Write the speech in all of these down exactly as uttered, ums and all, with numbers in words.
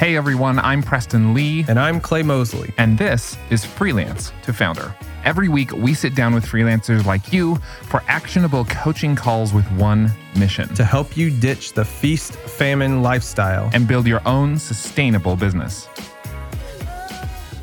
Hey everyone, I'm Preston Lee. And I'm Clay Mosley. And this is Freelance to Founder. Every week, we sit down with freelancers like you for actionable coaching calls with one mission. To help you ditch the feast-famine lifestyle. And build your own sustainable business.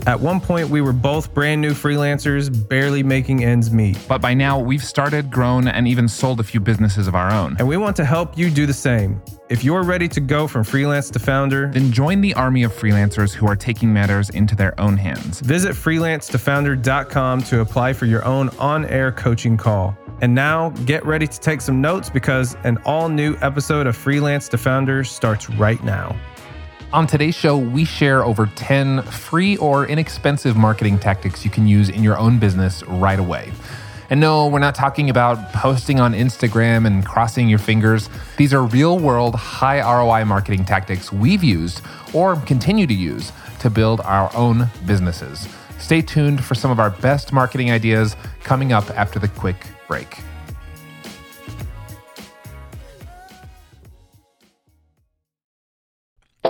At one point, we were both brand new freelancers, barely making ends meet. But by now, we've started, grown, and even sold a few businesses of our own. And we want to help you do the same. If you're ready to go from freelance to founder, then join the army of freelancers who are taking matters into their own hands. Visit freelance to founder dot com to apply for your own on-air coaching call. And now, get ready to take some notes because an all-new episode of Freelance to Founder starts right now. On today's show, we share over ten free or inexpensive marketing tactics you can use in your own business right away. And no, we're not talking about posting on Instagram and crossing your fingers. These are real-world, high R O I marketing tactics we've used or continue to use to build our own businesses. Stay tuned for some of our best marketing ideas coming up after the quick break.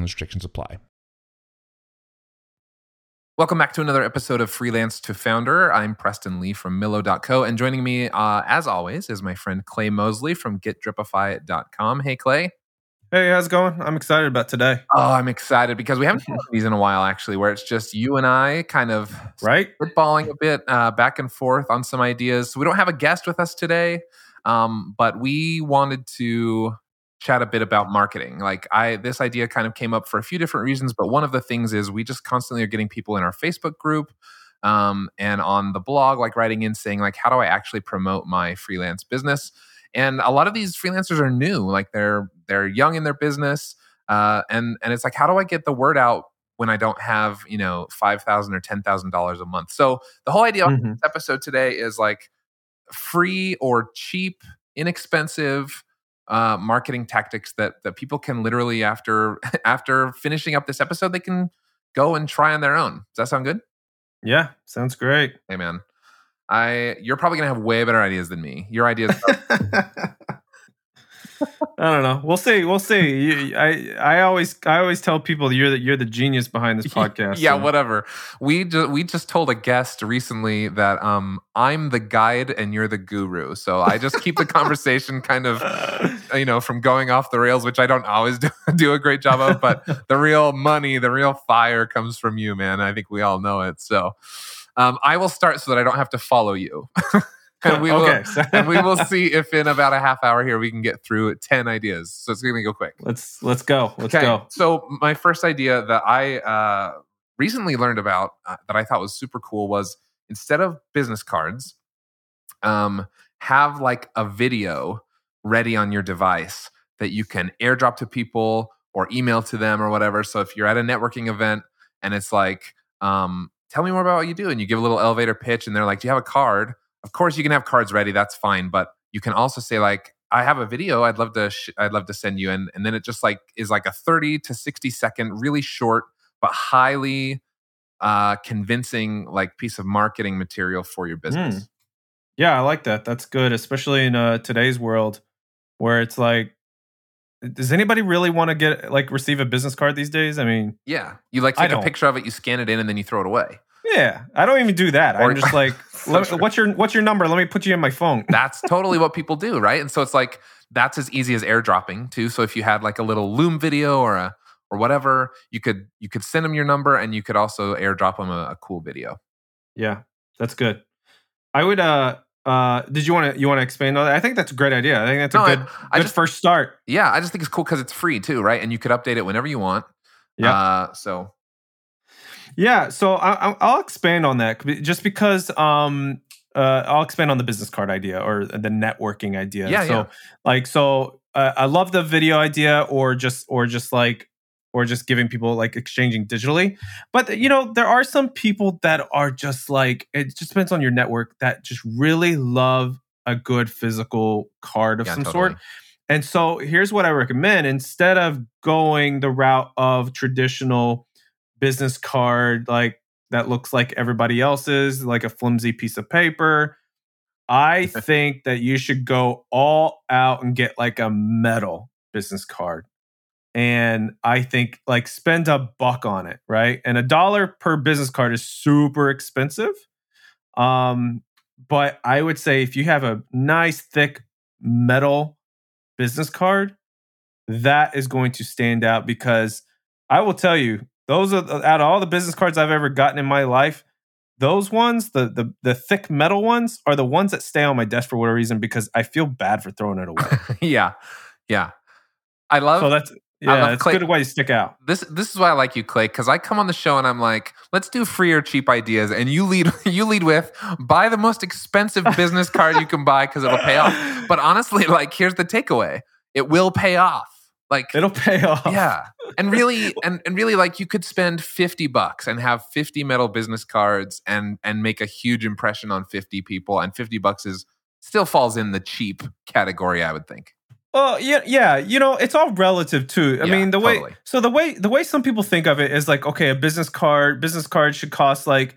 and restrictions apply. Welcome back to another episode of Freelance to Founder. I'm Preston Lee from Millo dot co, and joining me, uh, as always, is my friend Clay Mosley from Get Dripify dot com. Hey, Clay. Hey, how's it going? I'm excited about today. Oh, I'm excited because we haven't done these in a while, actually, where it's just you and I kind of right footballing a bit uh, back and forth on some ideas. So we don't have a guest with us today, um, but we wanted to chat a bit about marketing. Like I, this idea kind of came up for a few different reasons, but one of the things is we just constantly are getting people in our Facebook group um, and on the blog, like writing in saying like, how do I actually promote my freelance business? And a lot of these freelancers are new, like they're they're young in their business, uh, and and it's like, how do I get the word out when I don't have you know five thousand or ten thousand dollars a month? So the whole idea mm-hmm. of this episode today is like free or cheap, inexpensive Uh, marketing tactics that that people can literally after after finishing up this episode, they can go and try on their own. Does that sound good? Yeah, sounds great. Hey man, I you're probably gonna have way better ideas than me. Your ideas. Are- I don't know. We'll see. We'll see. You, I I always I always tell people you're that you're the genius behind this podcast. yeah, so. Whatever. We just we just told a guest recently that um I'm the guide and you're the guru. So I just keep the conversation kind of you know from going off the rails, which I don't always do, do a great job of. But the real money, the real fire comes from you, man. I think we all know it. So um I will start so that I don't have to follow you. And we, okay. will, and we will see if in about a half hour here we can get through ten ideas. So it's going to go quick. Let's let's go. Let's okay. go. So my first idea that I uh, recently learned about uh, that I thought was super cool was instead of business cards, um, have like a video ready on your device that you can airdrop to people or email to them or whatever. So if you're at a networking event and it's like, um, tell me more about what you do. And you give a little elevator pitch and they're like, do you have a card? Of course, you can have cards ready. That's fine, but you can also say like, "I have a video. I'd love to. Sh- I'd love to send you." And and then it just like is like a thirty to sixty second, really short but highly uh, convincing like piece of marketing material for your business. Mm. Yeah, I like that. That's good, especially in uh, today's world where it's like, does anybody really want to get like receive a business card these days? I mean, yeah, you like take a picture of it, you scan it in, and then you throw it away. Yeah, I don't even do that. Or, I'm just like, so sure. what's your what's your number? Let me put you in my phone. That's totally what people do, right? And so it's like that's as easy as airdropping too. So if you had like a little Loom video or a or whatever, you could you could send them your number, and you could also airdrop them a, a cool video. Yeah, that's good. I would. Uh, uh, did you want to you want to expand on that? I think that's a great idea. I think that's a no, good, I, I good just, first start. Yeah, I just think it's cool because it's free too, right? And you could update it whenever you want. Yeah. Uh, so. Yeah, so I, I'll expand on that just because um, uh, I'll expand on the business card idea or the networking idea. Yeah, so yeah. like so, uh, I love the video idea or just or just like or just giving people, like, exchanging digitally. But, you know, there are some people that are just like, it just depends on your network, that just really love a good physical card of yeah, some totally. sort. And so here's what I recommend. Instead of going the route of traditional business card, like that looks like everybody else's, like a flimsy piece of paper, I think that you should go all out and get like a metal business card. And I think, like, spend a buck on it, right? And a dollar per business card is super expensive. Um, but I would say if you have a nice, thick metal business card, that is going to stand out, because I will tell you, those are, out of all the business cards I've ever gotten in my life, those ones, the the the thick metal ones, are the ones that stay on my desk for whatever reason, because I feel bad for throwing it away. yeah, yeah. I love. So that's yeah. I love it's Clay. Good way to stick out. This this is why I like you, Clay, because I come on the show and I'm like, let's do free or cheap ideas, and you lead you lead with buy the most expensive business card you can buy because it'll pay off. But honestly, like, here's the takeaway: it will pay off. Like, it'll pay off. Yeah. And really, and, and really, like, you could spend fifty bucks and have fifty metal business cards and and make a huge impression on fifty people. And fifty bucks is still falls in the cheap category, I would think. Well, yeah, yeah. You know, it's all relative too. I yeah, mean, the way totally. so the way the way some people think of it is like, okay, a business card, business card should cost like,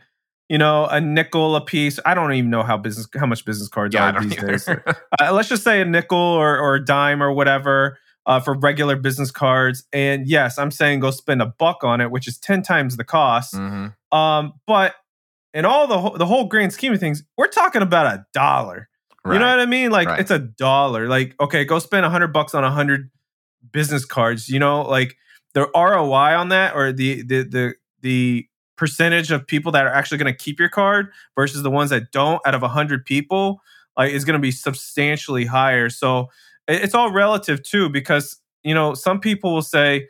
you know, a nickel a piece. I don't even know how business how much business cards yeah, are these either. days. uh, let's just say a nickel or or a dime or whatever. Uh, for regular business cards. And yes, I'm saying go spend a buck on it, which is ten times the cost. Mm-hmm. Um, but in all the, ho- the whole grand scheme of things, we're talking about a dollar. Right. You know what I mean? Like, right. It's a dollar. Like, okay, go spend one hundred bucks on one hundred business cards. You know, like, the R O I on that, or the the the the percentage of people that are actually going to keep your card versus the ones that don't, out of one hundred people, like, is going to be substantially higher. So it's all relative too, because, you know, some people will say,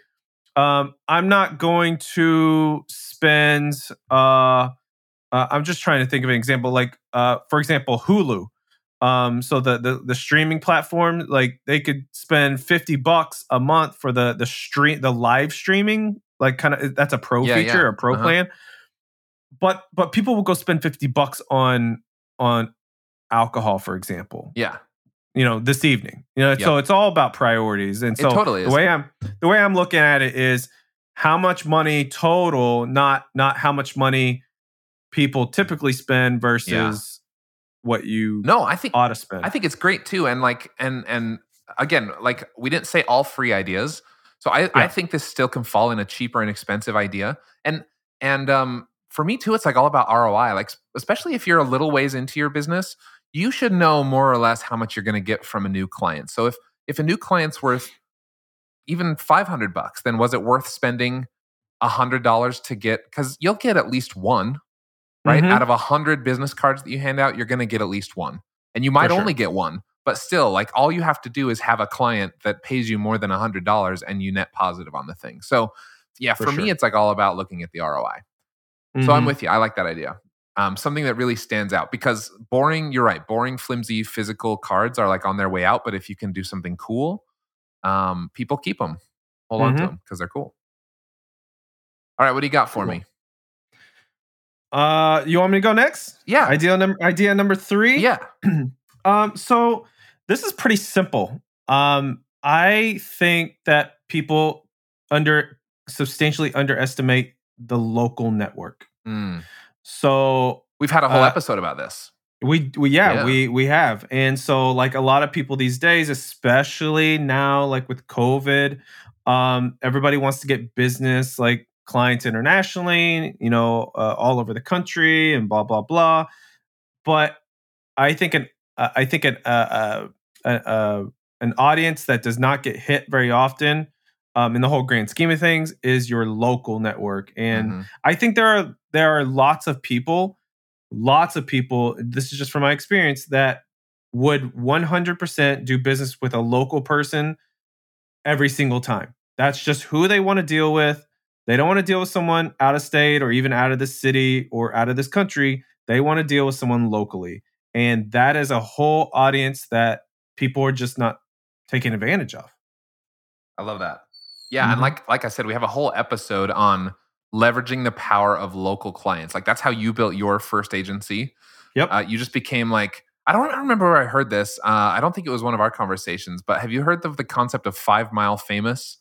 um, I'm not going to spend, uh, uh, I'm just trying to think of an example, like, uh, for example, Hulu. Um, so the, the, the streaming platform, like, they could spend fifty bucks a month for the, the stream, the live streaming, like, kind of, that's a pro yeah, feature yeah. or pro uh-huh. plan, but, but people will go spend fifty bucks on, on alcohol, for example. Yeah. You know, this evening. You know, yep. So it's all about priorities. And so it totally is. the way I'm the way I'm looking at it is how much money total, not not how much money people typically spend versus yeah. what you no, I think, ought to spend. I think it's great too. And like and and again, like, we didn't say all free ideas. So I, yeah. I think this still can fall in a cheaper and expensive idea. And and um for me too, it's like all about R O I. Like, especially if you're a little ways into your business, you should know more or less how much you're going to get from a new client. So if if a new client's worth even five hundred bucks, then was it worth spending one hundred dollars to get? Because you'll get at least one, right? Mm-hmm. Out of one hundred business cards that you hand out, you're going to get at least one. And you might For sure. only get one, but still, like, all you have to do is have a client that pays you more than one hundred dollars and you net positive on the thing. So yeah, for, for sure. me, it's like all about looking at the R O I. Mm-hmm. So I'm with you. I like that idea. Um, something that really stands out, because boring, you're right, boring, flimsy, physical cards are like on their way out. But if you can do something cool, um, people keep them, hold mm-hmm. on to them because they're cool. All right, what do you got for cool. me? Uh, you want me to go next? Yeah. Idea number idea number three. Yeah. um, so this is pretty simple. Um, I think that people under substantially underestimate the local network. Mm. So we've had a whole uh, episode about this. We, we yeah, yeah, we we have. And so, like, a lot of people these days, especially now, like with COVID, um, everybody wants to get business, like, clients internationally, you know, uh, all over the country and blah, blah, blah. But I think an uh, I think an uh, uh, uh, uh, an audience that does not get hit very often, um, in the whole grand scheme of things, is your local network. And mm-hmm. I think there are there are lots of people, lots of people, this is just from my experience, that would one hundred percent do business with a local person every single time. That's just who they want to deal with. They don't want to deal with someone out of state or even out of the city or out of this country. They want to deal with someone locally. And that is a whole audience that people are just not taking advantage of. I love that. Yeah. Mm-hmm. And like, like I said, we have a whole episode on leveraging the power of local clients. Like that's how you built your first agency. Yep. Uh, you just became like, I don't, I don't remember where I heard this. Uh, I don't think it was one of our conversations, but have you heard of the concept of five mile famous?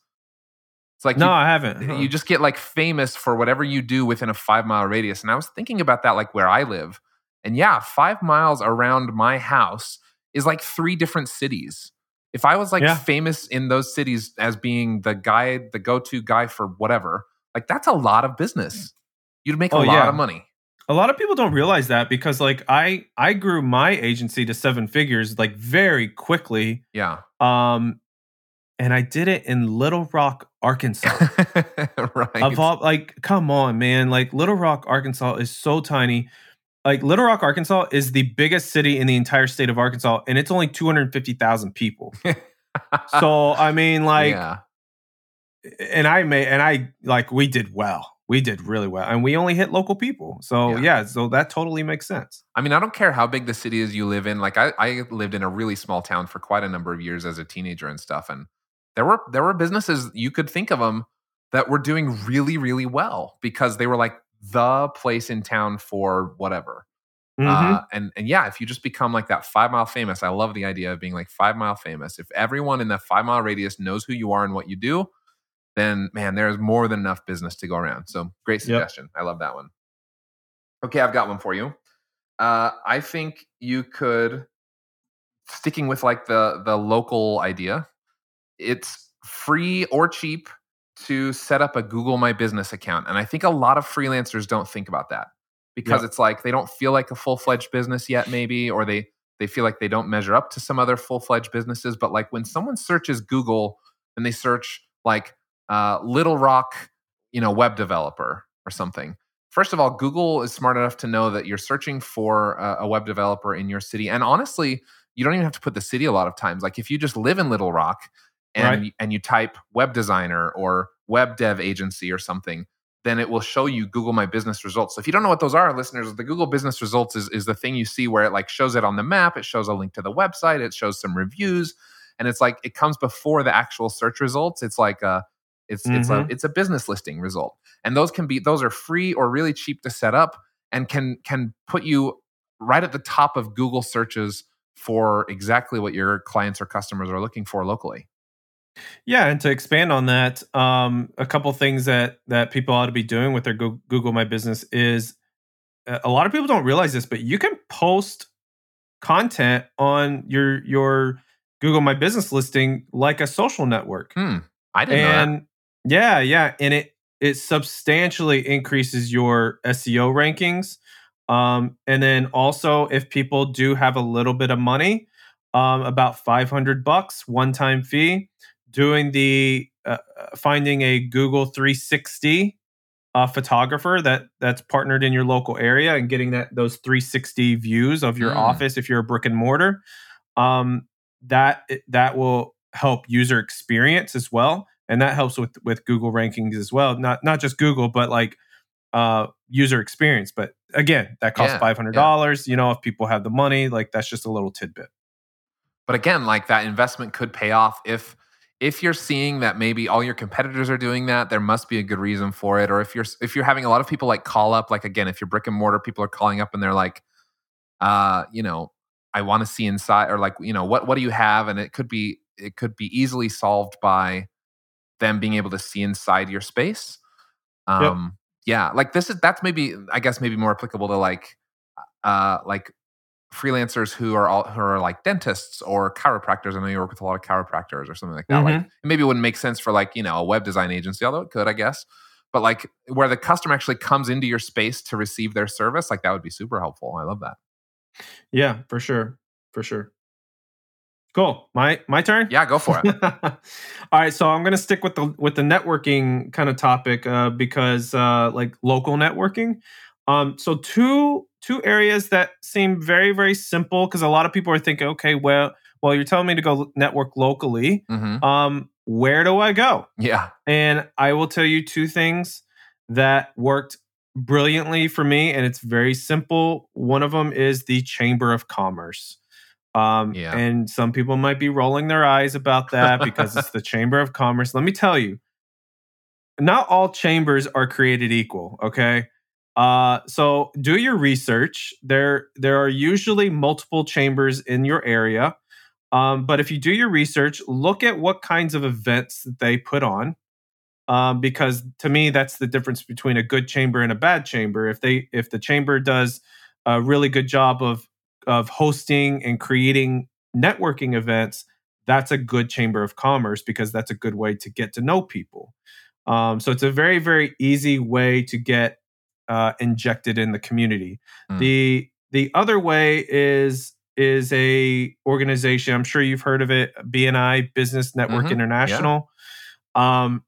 It's like, no, you, I haven't. Huh. You just get like famous for whatever you do within a five mile radius. And I was thinking about that, like where I live. And yeah, five miles around my house is like three different cities. If I was like yeah. famous in those cities as being the guy, the go-to guy for whatever, like that's a lot of business. You'd make a oh, lot yeah. of money. A lot of people don't realize that because like I, I grew my agency to seven figures like very quickly. Yeah. Um, and I did it in Little Rock, Arkansas. Right. Of all, like, come on, man. Like Little Rock, Arkansas is so tiny. Like Little Rock, Arkansas is the biggest city in the entire state of Arkansas, and it's only two hundred fifty thousand people. So, I mean, like, yeah. and I made, and I, like, we did well. We did really well. And we only hit local people. So, yeah. yeah, so that totally makes sense. I mean, I don't care how big the city is you live in. Like, I, I lived in a really small town for quite a number of years as a teenager and stuff. And there were there were businesses, you could think of them, that were doing really, really well because they were like, the place in town for whatever. Mm-hmm. Uh, and, and yeah, if you just become like that five mile famous, I love the idea of being like five mile famous. If everyone in that five mile radius knows who you are and what you do, then man, there's more than enough business to go around. So great suggestion. Yep. I love that one. Okay. I've got one for you. Uh, I think you could, sticking with like the, the local idea, it's free or cheap to set up a Google My Business account. And I think a lot of freelancers don't think about that because yep. it's like they don't feel like a full-fledged business yet maybe, or they they feel like they don't measure up to some other full-fledged businesses. But like when someone searches Google and they search like uh, Little Rock, you know, web developer or something, first of all, Google is smart enough to know that you're searching for a, a web developer in your city. And honestly, you don't even have to put the city a lot of times. Like if you just live in Little Rock, and right. and you type web designer or web dev agency or something, then it will show you Google My Business results. So if you don't know what those are, listeners, the Google Business results is, is the thing you see where it like shows it on the map, it shows a link to the website, it shows some reviews, and it's like it comes before the actual search results. It's like a it's mm-hmm. it's a it's a business listing result. And those can be those are free or really cheap to set up and can can put you right at the top of Google searches for exactly what your clients or customers are looking for locally. Yeah, and to expand on that, um, a couple things that that people ought to be doing with their Google My Business is, a lot of people don't realize this, but you can post content on your your Google My Business listing like a social network. Hmm, I didn't and, know that. Yeah, yeah, and it it substantially increases your S E O rankings. Um, and then also, if people do have a little bit of money, um, about five hundred bucks one time fee. Doing the uh, finding a Google three sixty uh, photographer that that's partnered in your local area and getting that those three sixty views of your mm. office if you're a brick and mortar, um, that that will help user experience as well, and that helps with with Google rankings as well. Not not just Google, but like uh, user experience. But again, that costs yeah, five hundred dollars. Yeah. You know, if people have the money, like that's just a little tidbit. But again, like that investment could pay off if. If you're seeing that maybe all your competitors are doing that, there must be a good reason for it. Or if you're if you're having a lot of people like call up, like again, if you're brick and mortar, people are calling up and they're like, uh, you know, I want to see inside, or like, you know, what what do you have? And it could be it could be easily solved by them being able to see inside your space. Um, yep. Yeah, like this is that's maybe I guess maybe more applicable to like uh, like freelancers who are all, who are like dentists or chiropractors. I know you work with a lot of chiropractors or something like that. Mm-hmm. Like it maybe wouldn't make sense for like, you know, a web design agency, although it could, I guess. But like where the customer actually comes into your space to receive their service, like that would be super helpful. I love that. Yeah, for sure. For sure. Cool. My my turn? Yeah, go for it. All right. So I'm gonna stick with the with the networking kind of topic uh, because uh, like local networking. Um, so two two areas that seem very, very simple because a lot of people are thinking, okay, well, well, you're telling me to go network locally. Mm-hmm. Um, where do I go? Yeah. And I will tell you two things that worked brilliantly for me, and it's very simple. One of them is the Chamber of Commerce. Um, yeah. And some people might be rolling their eyes about that because it's the Chamber of Commerce. Let me tell you, not all chambers are created equal, okay? Uh, so do your research. There, there are usually multiple chambers in your area. Um, but if you do your research, look at what kinds of events they put on. Um, because to me, that's the difference between a good chamber and a bad chamber. If they, if the chamber does a really good job of of hosting and creating networking events, that's a good chamber of commerce because that's a good way to get to know people. Um, so it's a very, very easy way to get uh, injected in the community. Mm. The the other way is is a organization. I'm sure you've heard of it, B N I, Business Network mm-hmm. International. Yeah. Um,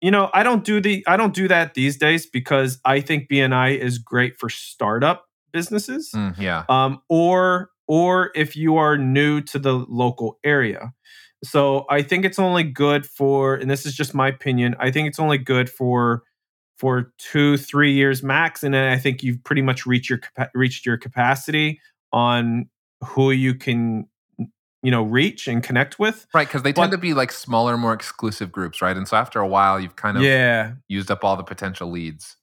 you know, I don't do the I don't do that these days because I think B N I is great for startup businesses. Mm, yeah. Um, or or if you are new to the local area. So I think it's only good for, and this is just my opinion, I think it's only good for for two, three years max, and then I think you've pretty much reached your reached your capacity on who you can, you know, reach and connect with. Right, because they tend but, to be like smaller, more exclusive groups, right? And so after a while, you've kind of yeah. used up all the potential leads.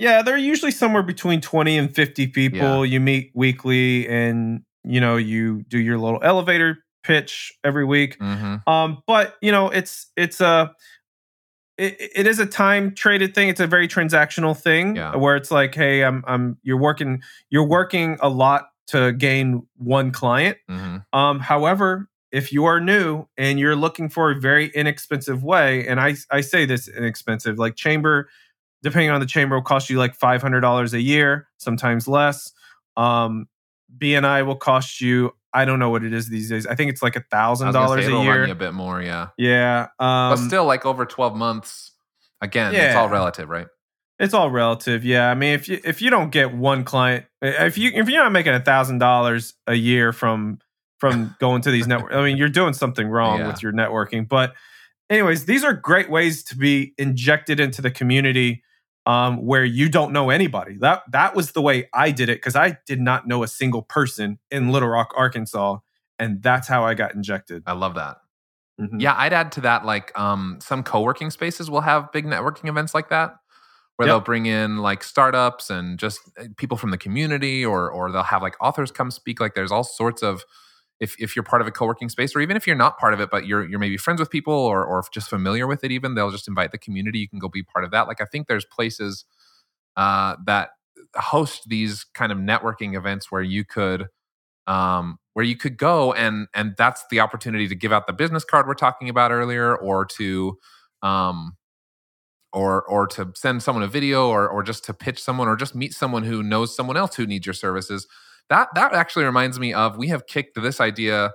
Yeah, they're usually somewhere between twenty and fifty people. Yeah. You meet weekly and, you know, you do your little elevator pitch every week. Mm-hmm. Um, but, you know, it's it's a, it, it is a time-traded thing. It's a very transactional thing yeah. where it's like, hey, I'm I'm you're working you're working a lot to gain one client. Mm-hmm. Um, however, if you are new and you're looking for a very inexpensive way, and I, I say this inexpensive, like chamber, depending on the chamber, will cost you like five hundred dollars a year, sometimes less. Um, B N I will cost you, I don't know what it is these days. I think it's like one thousand dollars a it'll year. Run you a bit more, yeah. Yeah. Um, but still like over twelve months. Again, yeah. It's all relative, right? It's all relative, yeah. I mean, if you if you don't get one client, if you if you're not making a thousand dollars a year from from going to these networks, I mean, you're doing something wrong yeah. with your networking. But, anyways, these are great ways to be injected into the community um, where you don't know anybody. That that was the way I did it because I did not know a single person in Little Rock, Arkansas, and that's how I got injected. I love that. Mm-hmm. Yeah, I'd add to that like um, some co-working spaces will have big networking events like that, where yep. they'll bring in like startups and just people from the community, or or they'll have like authors come speak. Like there's all sorts of, if if you're part of a co-working space, or even if you're not part of it, but you're you're maybe friends with people or or just familiar with it even, they'll just invite the community. You can go be part of that. Like I think there's places uh, that host these kind of networking events where you could um, where you could go and and that's the opportunity to give out the business card we're talking about earlier, or to um, or or to send someone a video, or or just to pitch someone, or just meet someone who knows someone else who needs your services. That that actually reminds me of, we have kicked this idea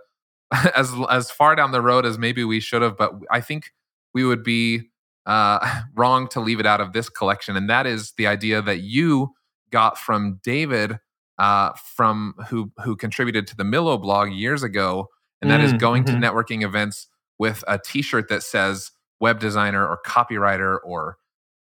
as as far down the road as maybe we should have, but I think we would be uh, wrong to leave it out of this collection. And that is the idea that you got from David uh, from who who contributed to the Millo blog years ago. And that mm, is going mm-hmm. to networking events with a t-shirt that says web designer or copywriter or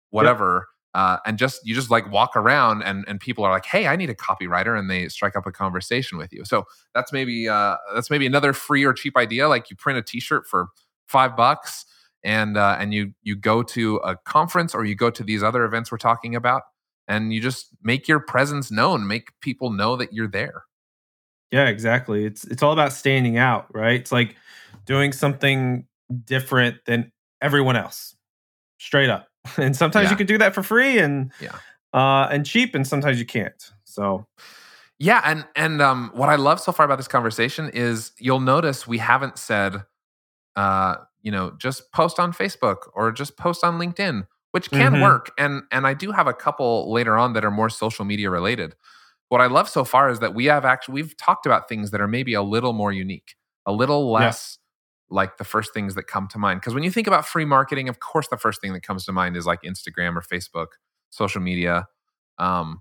whatever, yep. uh, and just you just like walk around and and people are like, hey, I need a copywriter, and they strike up a conversation with you. So that's maybe uh, that's maybe another free or cheap idea. Like you print a t-shirt for five bucks, and uh, and you you go to a conference or you go to these other events we're talking about, and you just make your presence known, make people know that you're there. Yeah, exactly. It's it's all about standing out, right? It's like doing something different than everyone else, straight up. And sometimes yeah. you can do that for free and yeah. uh, and cheap, and sometimes you can't. So, yeah, and and um, what I love so far about this conversation is you'll notice we haven't said, uh, you know, just post on Facebook or just post on LinkedIn, which can mm-hmm. work. And and I do have a couple later on that are more social media related. What I love so far is that we have actually we've talked about things that are maybe a little more unique, a little less. Yeah. Like the first things that come to mind. Because when you think about free marketing, of course, the first thing that comes to mind is like Instagram or Facebook, social media. Um,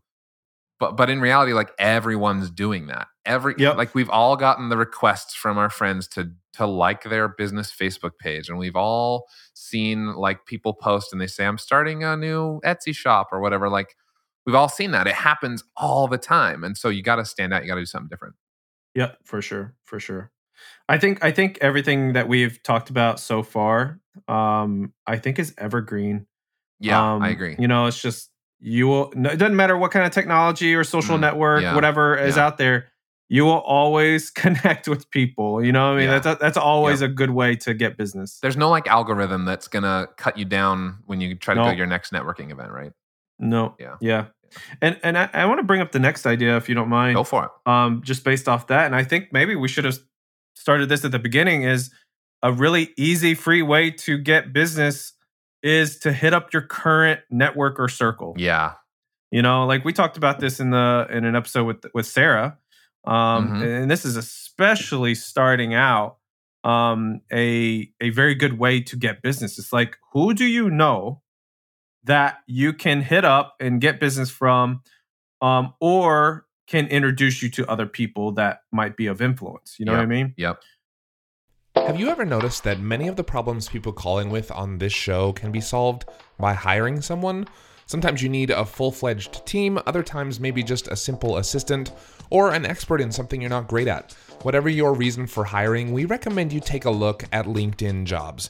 but but in reality, like everyone's doing that. Every yep. like we've all gotten the requests from our friends to to like their business Facebook page, and we've all seen like people post and they say, "I'm starting a new Etsy shop" or whatever. Like we've all seen that. It happens all the time, and so you got to stand out. You got to do something different. Yep, for sure, for sure. I think I think everything that we've talked about so far, um, I think is evergreen. Yeah, um, I agree. You know, it's just, you will, it doesn't matter what kind of technology or social mm, network, yeah, whatever is yeah. out there, you will always connect with people. You know what I mean? Yeah. That's, that's always yeah. a good way to get business. There's no like algorithm that's going to cut you down when you try to nope. go to your next networking event, right? No. Yeah. Yeah. And and I, I want to bring up the next idea, if you don't mind. Go for it. Um, just based off that. And I think maybe we should have started this at the beginning, is a really easy, free way to get business is to hit up your current network or circle. Yeah. You know, like we talked about this in the in an episode with with Sarah. Um, mm-hmm. And this is especially starting out um, a a very good way to get business. It's like, who do you know that you can hit up and get business from, um, or can introduce you to other people that might be of influence? You know yep. what I mean? Yep. Have you ever noticed that many of the problems people call in with on this show can be solved by hiring someone? Sometimes you need a full-fledged team, other times maybe just a simple assistant or an expert in something you're not great at. Whatever your reason for hiring, we recommend you take a look at LinkedIn Jobs.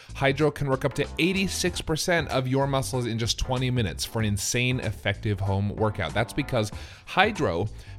Hydro can work up to eighty-six percent of your muscles in just twenty minutes for an insane effective home workout. That's because Hydro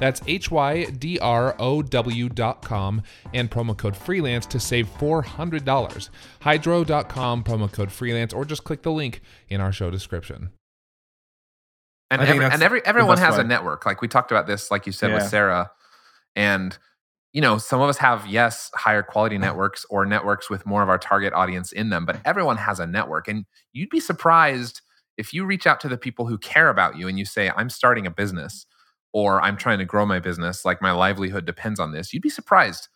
That's H Y D R O W dot com and promo code FREELANCE to save four hundred dollars. Hydro dot com, promo code FREELANCE, or just click the link in our show description. And, every, and every, everyone has way. a network. Like we talked about this, like you said, yeah. with Sarah. And, you know, some of us have, yes, higher quality networks or networks with more of our target audience in them, but everyone has a network. And you'd be surprised if you reach out to the people who care about you and you say, I'm starting a business or I'm trying to grow my business, like my livelihood depends on this. You'd be surprised.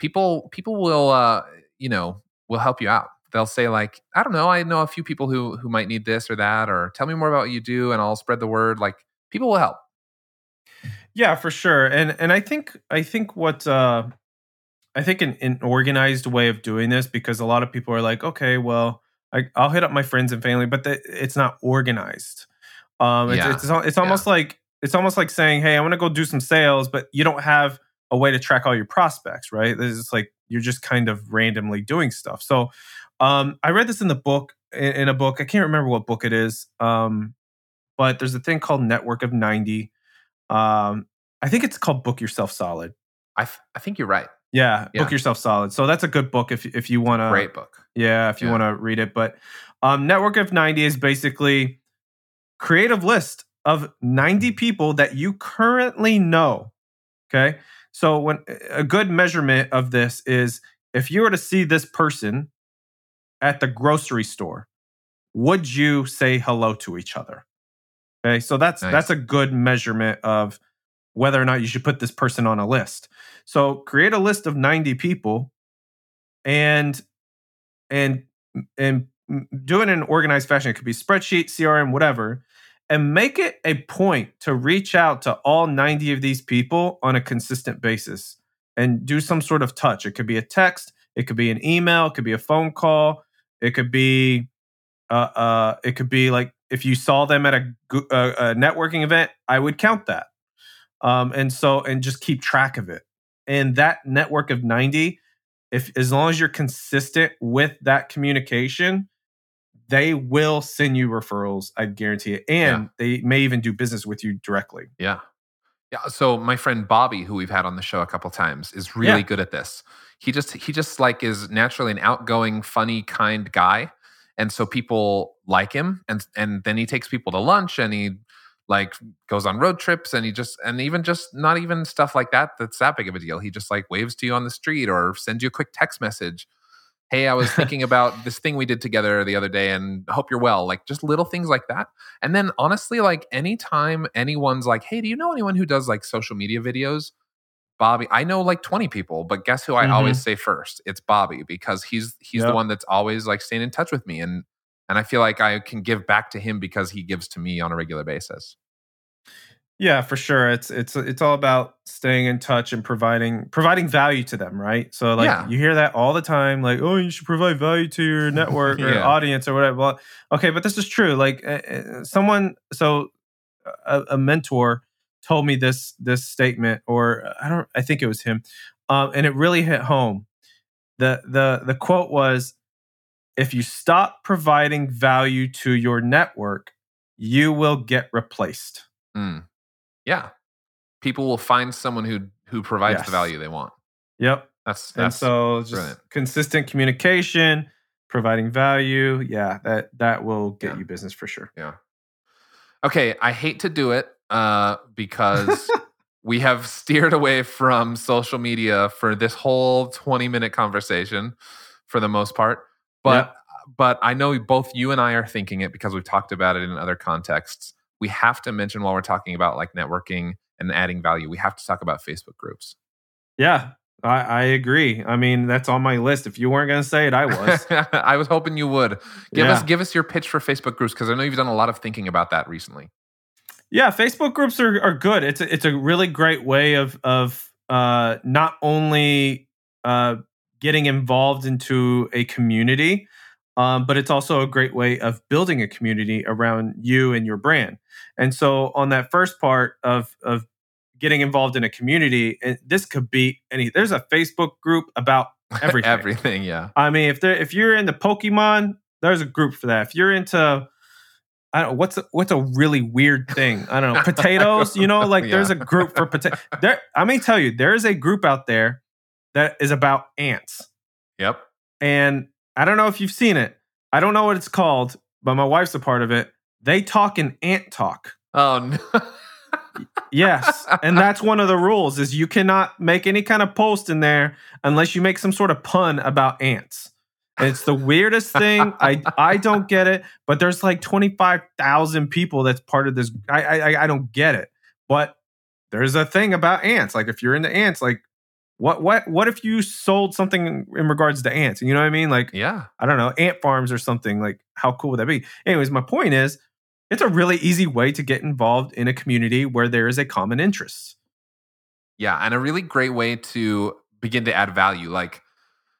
People people will, uh, you know, will help you out. They'll say like, I don't know, I know a few people who who might need this or that, or tell me more about what you do and I'll spread the word. Like, people will help. Yeah, for sure. And and I think I think what uh, I think an, an organized way of doing this, because a lot of people are like, okay, well, I, I'll hit up my friends and family, but the, it's not organized. Um, it's, yeah. it's, it's it's almost yeah. like it's almost like saying, hey, I want to go do some sales, but you don't have a way to track all your prospects, right? This is like, you're just kind of randomly doing stuff. So um, I read this in the book, in, in a book. I can't remember what book it is, um, but there's a thing called Network of ninety. Um, I think it's called Book Yourself Solid. I, f- I think you're right. Yeah, yeah, Book Yourself Solid. So that's a good book if if you want to. Great book. Yeah, if you yeah. want to read it. But um, Network of ninety is basically create a list of ninety people that you currently know. Okay. So when a good measurement of this is, if you were to see this person at the grocery store, would you say hello to each other? Okay, so that's nice. That's a good measurement of whether or not you should put this person on a list. So create a list of ninety people, and and and do it in an organized fashion. It could be spreadsheet, C R M, whatever. and make it a point to reach out to all ninety of these people on a consistent basis and do some sort of touch. It could be a text. It could be an email. It could be a phone call. It could be, uh, uh, it could be like if you saw them at a, a, a networking event, I would count that. Um, and so, and just keep track of it. And that network of ninety, if as long as you're consistent with that communication, they will send you referrals. I guarantee it. And yeah. they may even do business with you directly. Yeah. Yeah. So my friend Bobby, who we've had on the show a couple of times, is really yeah. good at this. He just, he just like is naturally an outgoing, funny, kind guy. And so people like him, and, and then he takes people to lunch, and he like goes on road trips, and he just, and even just not even stuff like that. That's that big of a deal. He just like waves to you on the street or sends you a quick text message. Hey, I was thinking about this thing we did together the other day, and hope you're well. Like just little things like that. And then honestly, like anytime anyone's like, hey, do you know anyone who does like social media videos? Bobby, I know like twenty people, but guess who I mm-hmm. always say first? It's Bobby, because he's he's yep. the one that's always like staying in touch with me. And and I feel like I can give back to him because he gives to me on a regular basis. Yeah, for sure. It's it's it's all about staying in touch and providing providing value to them, right? So like yeah. you hear that all the time, like, oh, you should provide value to your network or yeah. audience or whatever. Well, okay, but this is true. Like uh, someone, so a, a mentor told me this this statement, or I don't, I think it was him, um, and it really hit home. the the The quote was, "If you stop providing value to your network, you will get replaced." Mm. Yeah, people will find someone who who provides yes. the value they want. Yep, that's that's and so just brilliant. Consistent communication, providing value. Yeah, that that will get yeah. you business for sure. Yeah. Okay, I hate to do it. Uh, because we have steered away from social media for this whole twenty minute conversation for the most part. But, yep. but I know both you and I are thinking it because we've talked about it in other contexts. We have to mention while we're talking about like networking and adding value, we have to talk about Facebook groups. Yeah, I, I agree. I mean, that's on my list. If you weren't going to say it, I was. I was hoping you would. Give yeah. us, give us your pitch for Facebook groups, because I know you've done a lot of thinking about that recently. Yeah, Facebook groups are, are good. It's a, it's a really great way of of uh, not only uh, getting involved into a community, um, but it's also a great way of building a community around you and your brand. And so on that first part of of getting involved in a community, and this could be any. There's a Facebook group about everything. everything, yeah. I mean, if there if you're into Pokemon, there's a group for that. If you're into I don't know, what's a, what's a really weird thing? I don't know. Potatoes, you know, like yeah. there's a group for potatoes. I'm going to tell you, there is a group out there that is about ants. Yep. And I don't know if you've seen it. I don't know what it's called, but my wife's a part of it. They talk in ant talk. Oh, no. Yes. And that's one of the rules is you cannot make any kind of post in there unless you make some sort of pun about ants. And it's the weirdest thing. I I don't get it. But there's like twenty-five thousand people that's part of this. I, I I don't get it. But there's a thing about ants. Like if you're into ants, like what what what if you sold something in regards to ants? You know what I mean? Like yeah, I don't know, ant farms or something. Like how cool would that be? Anyways, my point is, it's a really easy way to get involved in a community where there is a common interest. Yeah, and a really great way to begin to add value. Like,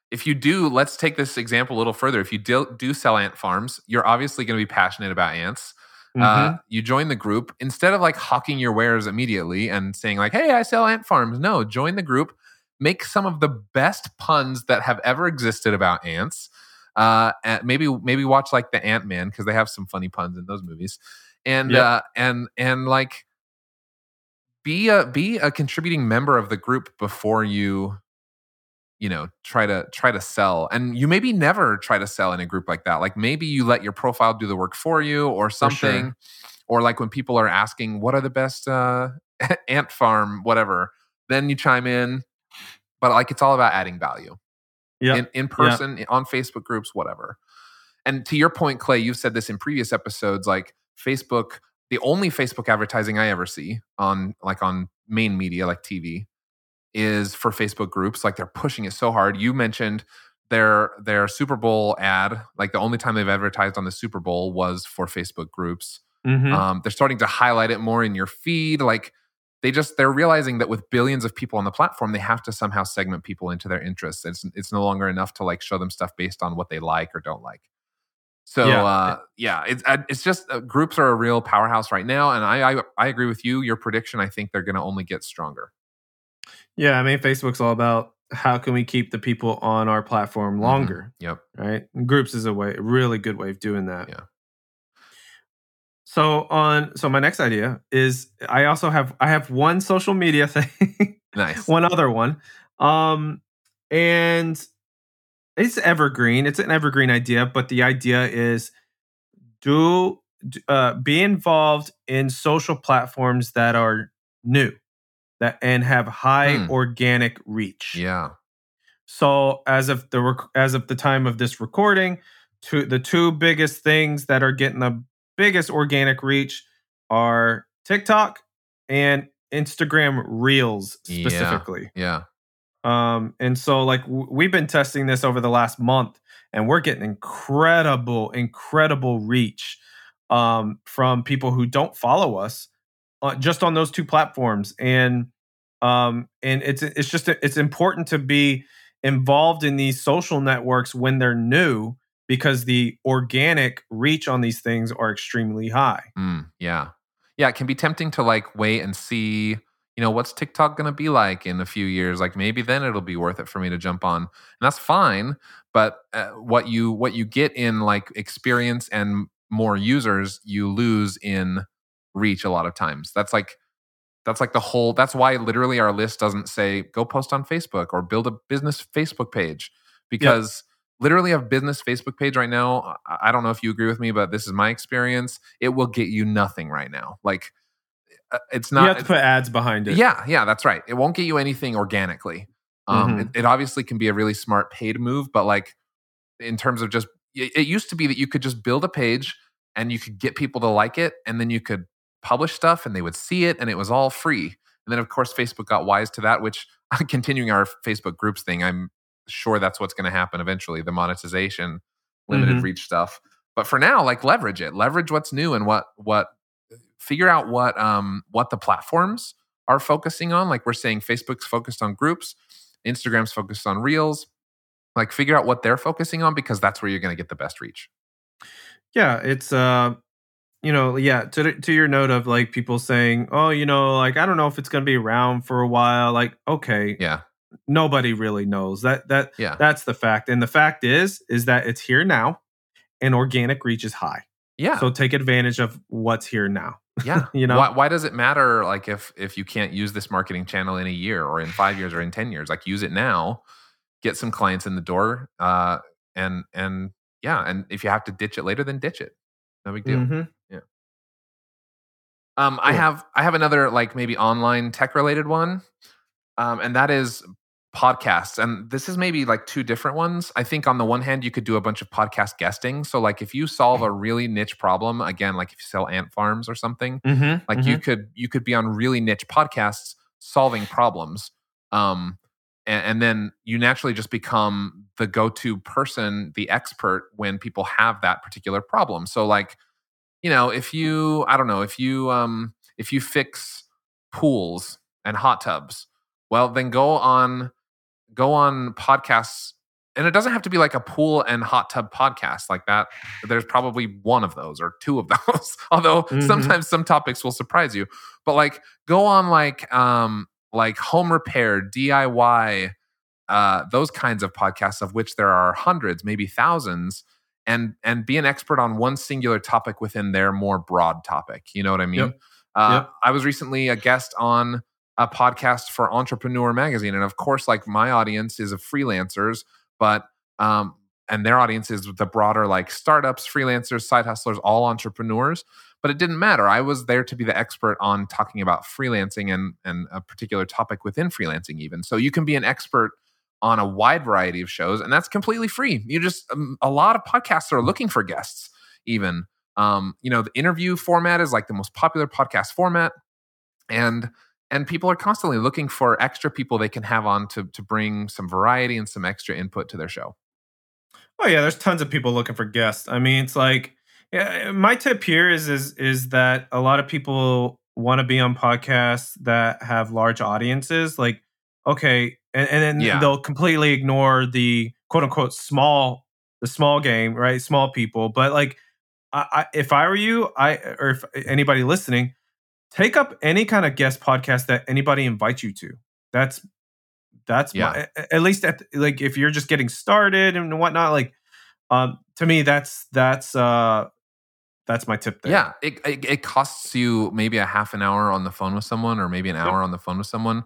if you do, let's take this example a little further. If you do, do sell ant farms, you're obviously going to be passionate about ants. Mm-hmm. Uh, you join the group. Instead of like hawking your wares immediately and saying like, hey, I sell ant farms. No, join the group. Make some of the best puns that have ever existed about ants. Uh, and maybe maybe watch like the Ant-Man, because they have some funny puns in those movies. And yep. uh, and and like be a, be a contributing member of the group before you... you know, try to try to sell. And you maybe never try to sell in a group like that. Like maybe you let your profile do the work for you or something. Sure. Or like when people are asking, what are the best uh, ant farm, whatever, then you chime in. But like, it's all about adding value. Yeah. In, in person, yep. on Facebook groups, whatever. And to your point, Clay, you've said this in previous episodes, like Facebook, the only Facebook advertising I ever see on like on main media, like T V, is for Facebook groups. Like they're pushing it so hard. You mentioned their their Super Bowl ad. Like the only time they've advertised on the Super Bowl was for Facebook groups. Mm-hmm. Um, they're starting to highlight it more in your feed. Like they just, they're realizing that with billions of people on the platform, they have to somehow segment people into their interests. It's it's no longer enough to like show them stuff based on what they like or don't like. So yeah, uh, yeah it's it's just uh, groups are a real powerhouse right now, and I, I I agree with you. Your prediction, I think they're going to only get stronger. Yeah, I mean, Facebook's all about how can we keep the people on our platform longer. Mm-hmm. Yep. Right. And groups is a way, a really good way of doing that. Yeah. So on, so my next idea is I also have I have one social media thing. Nice. One other one, um, and. It's evergreen. It's an evergreen idea, but the idea is do uh, be involved in social platforms that are new, that and have high hmm. organic reach. Yeah. So as of the rec- as of the time of this recording, two, the two biggest things that are getting the biggest organic reach are TikTok and Instagram Reels specifically. Yeah. yeah. Um, and so like w- we've been testing this over the last month, and we're getting incredible, incredible reach um, from people who don't follow us uh, just on those two platforms. And um, and it's it's just it's important to be involved in these social networks when they're new, because the organic reach on these things are extremely high. Mm, yeah, yeah, it can be tempting to like wait and see. You know, what's TikTok going to be like in a few years? Like maybe then it'll be worth it for me to jump on, and that's fine. But uh, what you what you get in like experience and more users, you lose in reach a lot of times. That's like that's like the whole. That's why literally our list doesn't say go post on Facebook or build a business Facebook page, because yep. literally a business Facebook page right now. I don't know if you agree with me, but this is my experience. It will get you nothing right now. Like. It's not. You have to put ads behind it. Yeah, yeah, that's right. It won't get you anything organically. Um, mm-hmm. it, it obviously can be a really smart paid move, but like in terms of just, it used to be that you could just build a page and you could get people to like it, and then you could publish stuff and they would see it, and it was all free. And then of course Facebook got wise to that. Which continuing our Facebook groups thing, I'm sure that's what's going to happen eventually. The monetization, limited mm-hmm. reach stuff. But for now, like leverage it, leverage what's new and what what. Figure out what um what the platforms are focusing on. Like we're saying, Facebook's focused on groups, Instagram's focused on Reels. Like figure out what they're focusing on, because that's where you're going to get the best reach. Yeah, it's uh, you know, yeah. To to your note of like people saying, oh, you know, like I don't know if it's going to be around for a while. Like okay, yeah. Nobody really knows that that yeah. That's the fact, and the fact is is that it's here now, and organic reach is high. Yeah. So take advantage of what's here now. Yeah. You know, why, why does it matter? Like if if you can't use this marketing channel in a year or in five years or in ten years, like use it now, get some clients in the door, uh, and and yeah, and if you have to ditch it later, then ditch it. No big deal. Mm-hmm. Yeah. Um, cool. I have I have another like maybe online tech related one, um, and that is podcasts. And this is maybe like two different ones. I think on the one hand, you could do a bunch of podcast guesting. So like if you solve a really niche problem, again, like if you sell ant farms or something, mm-hmm, like mm-hmm. you could you could be on really niche podcasts solving problems. Um, and, and then you naturally just become the go-to person, the expert when people have that particular problem. So like, you know, if you, I don't know, if you um, if you fix pools and hot tubs, well, then go on Go on podcasts, and it doesn't have to be like a pool and hot tub podcast like that. There's probably one of those or two of those, although mm-hmm. sometimes some topics will surprise you. But like, go on like um, like home repair, D I Y, uh, those kinds of podcasts, of which there are hundreds, maybe thousands, and and be an expert on one singular topic within their more broad topic. You know what I mean? Yep. Uh, yep. I was recently a guest on a podcast for Entrepreneur Magazine. And of course, like my audience is of freelancers, but, um, and their audience is the broader like startups, freelancers, side hustlers, all entrepreneurs, but it didn't matter. I was there to be the expert on talking about freelancing and, and a particular topic within freelancing even. So you can be an expert on a wide variety of shows, and that's completely free. You just, um, a lot of podcasts are looking for guests even. Um, you know, the interview format is like the most popular podcast format. And And people are constantly looking for extra people they can have on to to bring some variety and some extra input to their show. Oh yeah, there's tons of people looking for guests. I mean, it's like Yeah, my tip here is is is that a lot of people want to be on podcasts that have large audiences. Like, okay, and, and then yeah. they'll completely ignore the quote unquote small the small game, right? Small people. But like, I, I, if I were you, I or if anybody listening, take up any kind of guest podcast that anybody invites you to. That's that's yeah. my, at least at, like if you're just getting started and whatnot. Like, um, to me, that's that's. Uh, That's my tip there. Yeah, it, it it costs you maybe a half an hour on the phone with someone, or maybe an hour yep. on the phone with someone.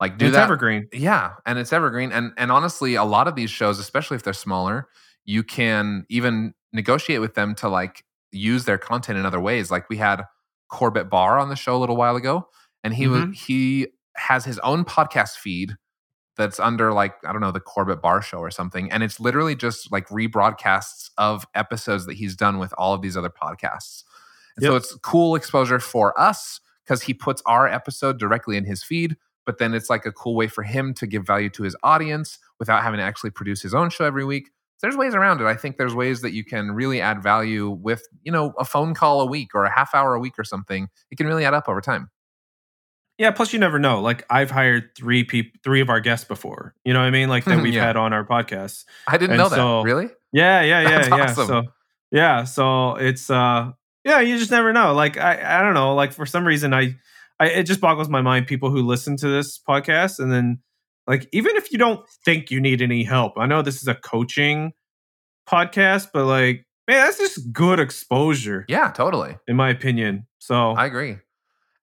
Like do it's that. It's evergreen. Yeah, and it's evergreen. And and honestly, a lot of these shows, especially if they're smaller, you can even negotiate with them to like use their content in other ways. Like we had Corbett Barr on the show a little while ago, and he mm-hmm. was he has his own podcast feed that's under like I don't know the Corbett Barr Show or something, and it's literally just like rebroadcasts of episodes that he's done with all of these other podcasts. And yep. so it's cool exposure for us because he puts our episode directly in his feed, but then it's like a cool way for him to give value to his audience without having to actually produce his own show every week. So there's ways around it. I think there's ways that you can really add value with, you know, a phone call a week or a half hour a week or something. It can really add up over time. Yeah, plus you never know. Like I've hired three people, three of our guests before. You know what I mean? Like that we've yeah. had on our podcast. I didn't and know that. So, really? Yeah, yeah, yeah, That's yeah. Awesome. So yeah, so it's uh, yeah. You just never know. Like I, I don't know. Like for some reason, I, I, it just boggles my mind. People who listen to this podcast and then like even if you don't think you need any help, I know this is a coaching podcast, but like man, that's just good exposure. Yeah, totally. In my opinion, so I agree.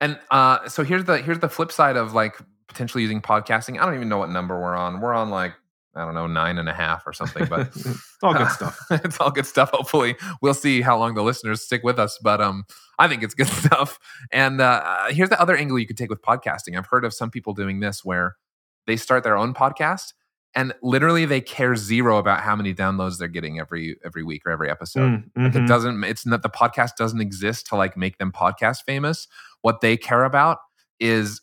And uh, so here's the here's the flip side of like potentially using podcasting. I don't even know what number we're on. We're on like, I don't know, nine and a half or something. But it's all good uh, stuff. It's all good stuff. Hopefully we'll see how long the listeners stick with us. But um, I think it's good stuff. And uh, here's the other angle you could take with podcasting. I've heard of some people doing this where they start their own podcast and literally they care zero about how many downloads they're getting every every week or every episode. Mm, mm-hmm. It doesn't. It's not the podcast doesn't exist to like make them podcast famous. What they care about is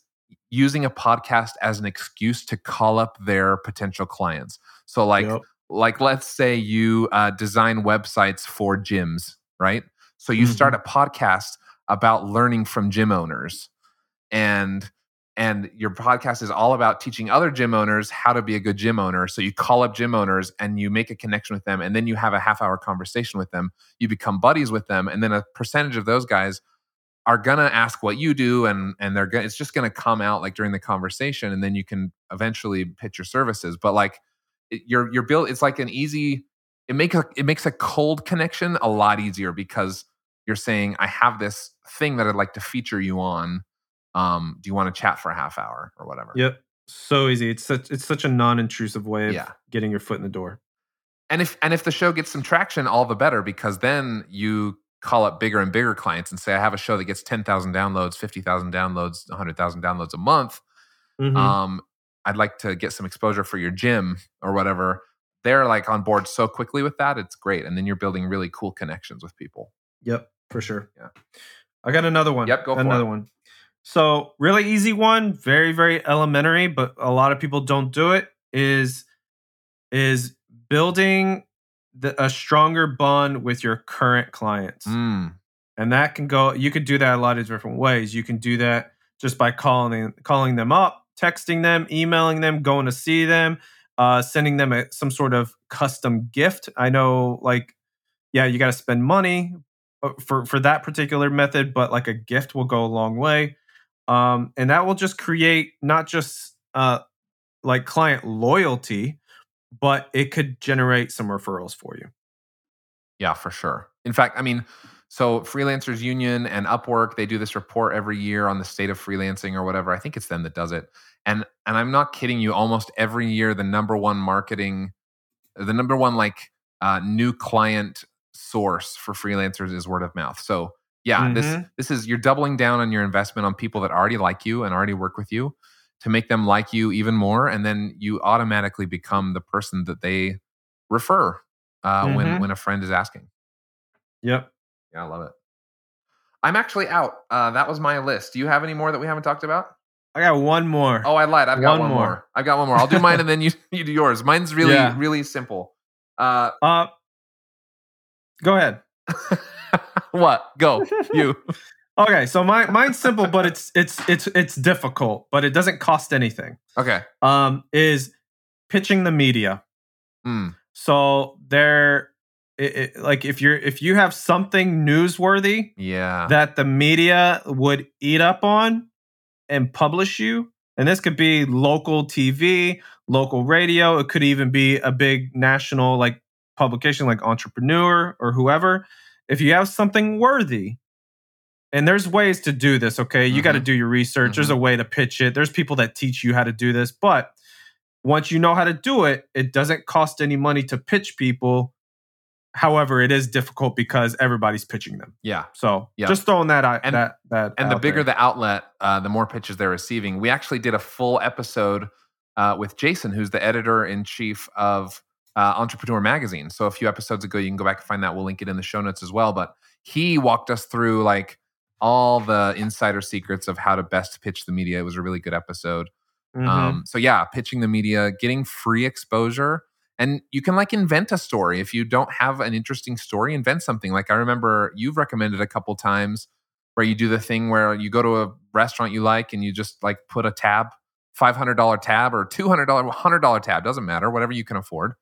using a podcast as an excuse to call up their potential clients. So like, yep. like let's say you uh, design websites for gyms, right? So you mm-hmm. start a podcast about learning from gym owners, and and your podcast is all about teaching other gym owners how to be a good gym owner. So you call up gym owners and you make a connection with them, and then you have a half hour conversation with them. You become buddies with them, and then a percentage of those guys are gonna ask what you do, and and they're gonna, it's just gonna come out like during the conversation, and then you can eventually pitch your services. But like it, your your build, it's like an easy. It makes a, it makes a cold connection a lot easier because you're saying, I have this thing that I'd like to feature you on. Um, do you want to chat for a half hour or whatever? Yep, so easy. It's such it's such a non-intrusive way of yeah. getting your foot in the door. And if and if the show gets some traction, all the better, because then you call up bigger and bigger clients and say, I have a show that gets ten thousand downloads, fifty thousand downloads, one hundred thousand downloads a month. Mm-hmm. Um, I'd like to get some exposure for your gym or whatever. They're like on board so quickly with that. It's great. And then you're building really cool connections with people. Yep, for sure. Yeah. I got another one. Yep, go for another it. one. So really easy one, very, very elementary, but a lot of people don't do it, is, is building The, a stronger bond with your current clients. Mm. And that can go, you could do that a lot of different ways. You can do that just by calling calling them up, texting them, emailing them, going to see them, uh, sending them a, some sort of custom gift. I know like, yeah, you got to spend money for, for that particular method, but like a gift will go a long way. Um, and that will just create not just uh, like client loyalty, but it could generate some referrals for you. Yeah, for sure. In fact, I mean, so Freelancers Union and Upwork, they do this report every year on the state of freelancing or whatever. I think it's them that does it. And and I'm not kidding you, almost every year, the number one marketing, the number one like uh, new client source for freelancers is word of mouth. So yeah, mm-hmm. this this is, you're doubling down on your investment on people that already like you and already work with you, to make them like you even more, and then you automatically become the person that they refer uh, mm-hmm. when when a friend is asking. Yep. Yeah, I love it. I'm actually out. Uh, that was my list. Do you have any more that we haven't talked about? I got one more. Oh, I lied. I've one got one more. more. I've got one more. I'll do mine, and then you you do yours. Mine's really, yeah. really simple. Uh, uh, go ahead. What? Go. You. Okay. So my mine's simple, but it's it's it's it's difficult, but it doesn't cost anything. Okay. Um, is pitching the media. Mm. So there, it, it, like if you're if you have something newsworthy, yeah, that the media would eat up on and publish you, and this could be local T V, local radio. It could even be a big national like publication, like Entrepreneur or whoever. If you have something worthy, and there's ways to do this, okay? You mm-hmm. got to do your research. Mm-hmm. There's a way to pitch it. There's people that teach you how to do this. But once you know how to do it, it doesn't cost any money to pitch people. However, it is difficult because everybody's pitching them. Yeah. So yeah. just throwing that out. And, that, that and the bigger there. the outlet, uh, the more pitches they're receiving. We actually did a full episode uh, with Jason, who's the editor-in-chief of Uh, Entrepreneur Magazine. So a few episodes ago, you can go back and find that. We'll link it in the show notes as well. But he walked us through like all the insider secrets of how to best pitch the media. It was a really good episode. Mm-hmm. Um, so yeah, pitching the media, getting free exposure. And you can like invent a story. If you don't have an interesting story, invent something. Like I remember you've recommended a couple times where you do the thing where you go to a restaurant you like and you just like put a tab, five hundred dollars tab or two hundred dollars, one hundred dollars tab, doesn't matter, whatever you can afford.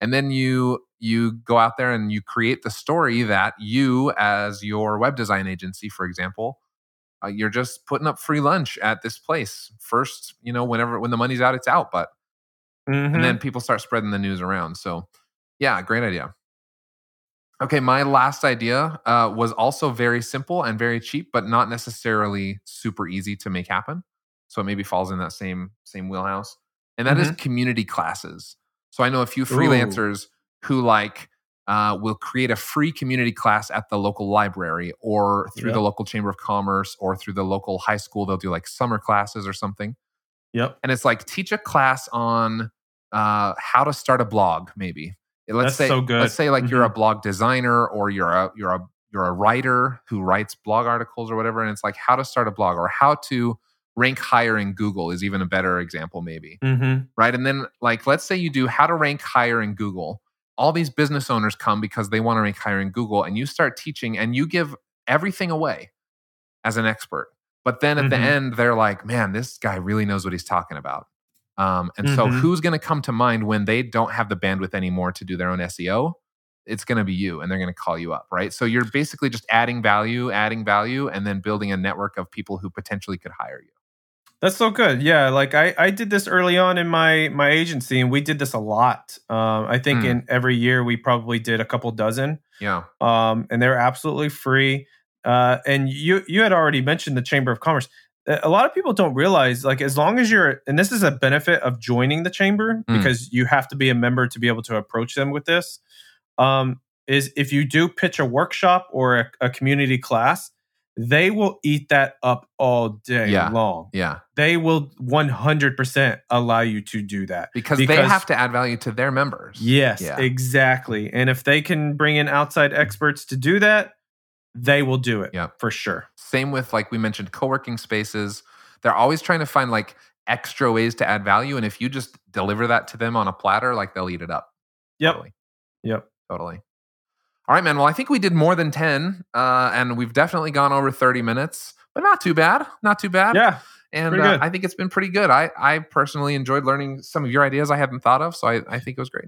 And then you you go out there and you create the story that you, as your web design agency, for example, uh, you're just putting up free lunch at this place. First, you know, whenever when the money's out, it's out. But mm-hmm. and then people start spreading the news around. So, yeah, great idea. Okay, my last idea uh, was also very simple and very cheap, but not necessarily super easy to make happen. So it maybe falls in that same same wheelhouse, and that mm-hmm. is community classes. So I know a few freelancers Ooh. who like uh, will create a free community class at the local library or through yep. the local chamber of commerce or through the local high school. They'll do like summer classes or something. Yep. And it's like teach a class on uh, how to start a blog. Maybe let's That's say so good. let's say like mm-hmm. you're a blog designer or you're a you're a you're a writer who writes blog articles or whatever. And it's like how to start a blog or how to rank higher in Google is even a better example, maybe. Mm-hmm. Right. And then, like, let's say you do how to rank higher in Google. All these business owners come because they want to rank higher in Google, and you start teaching and you give everything away as an expert. But then at mm-hmm. the end, they're like, man, this guy really knows what he's talking about. Um, and mm-hmm. so, who's going to come to mind when they don't have the bandwidth anymore to do their own S E O? It's going to be you, and they're going to call you up, right? So, you're basically just adding value, adding value, and then building a network of people who potentially could hire you. That's so good. Yeah, like I, I did this early on in my my agency, and we did this a lot. Um, I think mm. in every year we probably did a couple dozen. Yeah. Um, and they're absolutely free. Uh, and you you had already mentioned the Chamber of Commerce. A lot of people don't realize, like, as long as you're, and this is a benefit of joining the chamber mm. because you have to be a member to be able to approach them with this. Um, is if you do pitch a workshop or a, a community class, they will eat that up all day yeah, long. Yeah. They will one hundred percent allow you to do that. Because, because they have to add value to their members. Yes, yeah. exactly. And if they can bring in outside experts to do that, they will do it yeah. for sure. Same with, like we mentioned, co-working spaces. They're always trying to find like extra ways to add value. And if you just deliver that to them on a platter, like they'll eat it up. Yep. Totally. Yep. Totally. All right, man. Well, I think we did more than ten, uh, and we've definitely gone over thirty minutes, but not too bad. Not too bad. Yeah. And uh, I think it's been pretty good. I, I personally enjoyed learning some of your ideas I hadn't thought of, so I, I think it was great.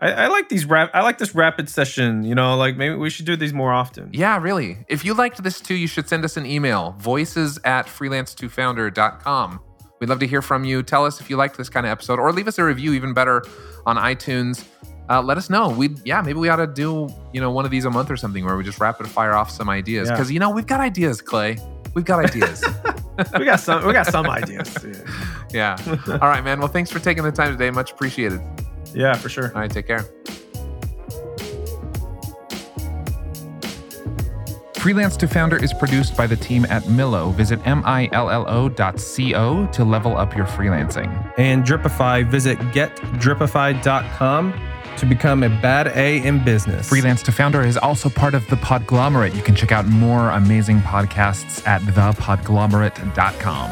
I, I like these rap. I like this rapid session. You know, like maybe we should do these more often. Yeah, really. If you liked this too, you should send us an email: voices at freelance to founder dot com. We'd love to hear from you. Tell us if you liked this kind of episode, or leave us a review, even better, on iTunes. Uh, let us know. We yeah, maybe we ought to do you know one of these a month or something where we just rapid fire off some ideas because yeah. you know we've got ideas, Clay. We've got ideas. we got some. We got some ideas. Yeah. yeah. All right, man. Well, thanks for taking the time today. Much appreciated. Yeah, for sure. All right, take care. Freelance to Founder is produced by the team at Millo. Visit millo dot co to level up your freelancing. And Dripify. Visit get dripify dot com. to become a bad A in business. Freelance to Founder is also part of the Podglomerate. You can check out more amazing podcasts at the podglomerate dot com.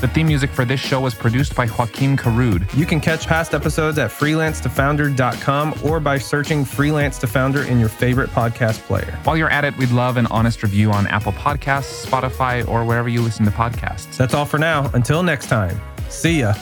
The theme music for this show was produced by Joaquin Karud. You can catch past episodes at freelance to founder dot com or by searching Freelance to Founder in your favorite podcast player. While you're at it, we'd love an honest review on Apple Podcasts, Spotify, or wherever you listen to podcasts. That's all for now. Until next time, see ya.